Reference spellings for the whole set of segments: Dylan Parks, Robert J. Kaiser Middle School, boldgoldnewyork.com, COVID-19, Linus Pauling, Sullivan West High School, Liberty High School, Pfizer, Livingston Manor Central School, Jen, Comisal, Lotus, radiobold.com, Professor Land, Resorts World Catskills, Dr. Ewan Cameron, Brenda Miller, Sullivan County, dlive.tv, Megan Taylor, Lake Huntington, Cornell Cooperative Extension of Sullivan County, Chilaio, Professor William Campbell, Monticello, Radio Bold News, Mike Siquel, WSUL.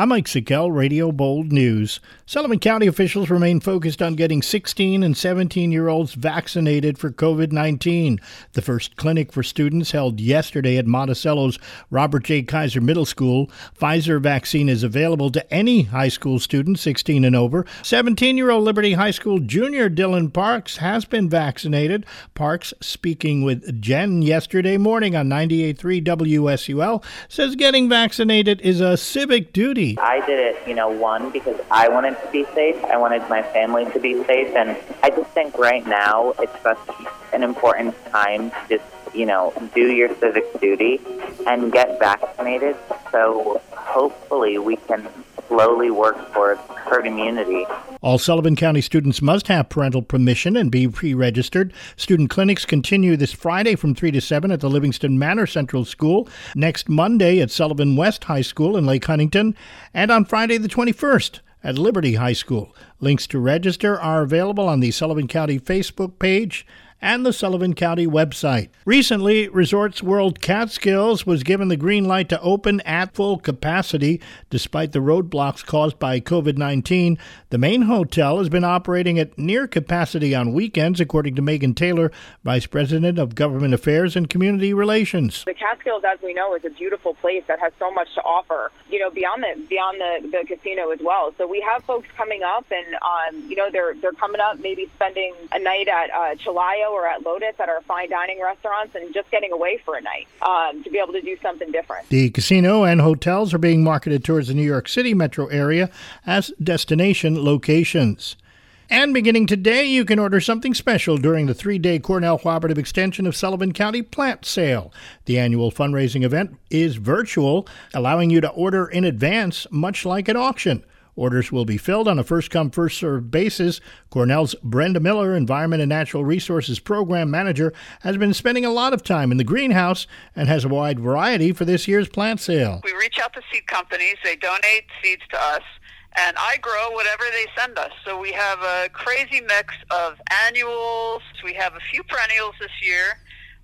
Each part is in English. I'm Mike Siquel, Radio Bold News. Sullivan County officials remain focused on getting 16- and 17-year-olds vaccinated for COVID-19. The first clinic for students held yesterday at Monticello's Robert J. Kaiser Middle School. Pfizer vaccine is available to any high school student 16 and over. 17-year-old Liberty High School junior Dylan Parks has been vaccinated. Parks, speaking with Jen yesterday morning on 98.3 WSUL, says getting vaccinated is a civic duty. I did it, one, because I wanted to be safe. I wanted my family to be safe. And I just think right now it's such an important time to just, do your civic duty and get vaccinated. So hopefully we can slowly work towards herd immunity. All Sullivan County students must have parental permission and be pre-registered. Student clinics continue this Friday from 3 to 7 at the Livingston Manor Central School, next Monday at Sullivan West High School in Lake Huntington, and on Friday the 21st at Liberty High School. Links to register are available on the Sullivan County Facebook page and the Sullivan County website. Recently, Resorts World Catskills was given the green light to open at full capacity. Despite the roadblocks caused by COVID-19, the main hotel has been operating at near capacity on weekends, according to Megan Taylor, Vice President of Government Affairs and Community Relations. The Catskills, as we know, is a beautiful place that has so much to offer, beyond the casino as well. So we have folks coming up and, they're coming up, maybe spending a night at Chilaio or at Lotus at our fine dining restaurants and just getting away for a night to be able to do something different. The casino and hotels are being marketed towards the New York City metro area as destination locations. And beginning today, you can order something special during the 3-day Cornell Cooperative Extension of Sullivan County plant sale. The annual fundraising event is virtual, allowing you to order in advance, much like an auction. Orders will be filled on a first-come, first-served basis. Cornell's Brenda Miller, Environment and Natural Resources Program Manager, has been spending a lot of time in the greenhouse and has a wide variety for this year's plant sale. We reach out to seed companies. They donate seeds to us, and I grow whatever they send us. So we have a crazy mix of annuals. We have a few perennials this year,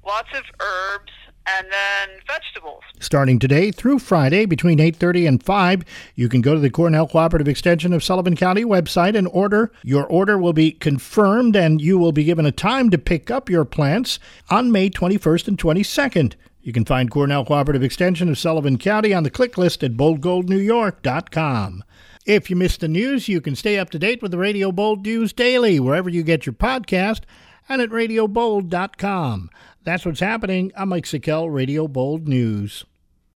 lots of herbs, and then vegetables. Starting today through Friday between 8:30 and 5, you can go to the Cornell Cooperative Extension of Sullivan County website and order. Your order will be confirmed and you will be given a time to pick up your plants on May 21st and 22nd. You can find Cornell Cooperative Extension of Sullivan County on the click list at boldgoldnewyork.com. If you missed the news, you can stay up to date with the Radio Bold News Daily wherever you get your podcast and at radiobold.com. That's what's happening. I'm Mike Siquel, Radio Bold News.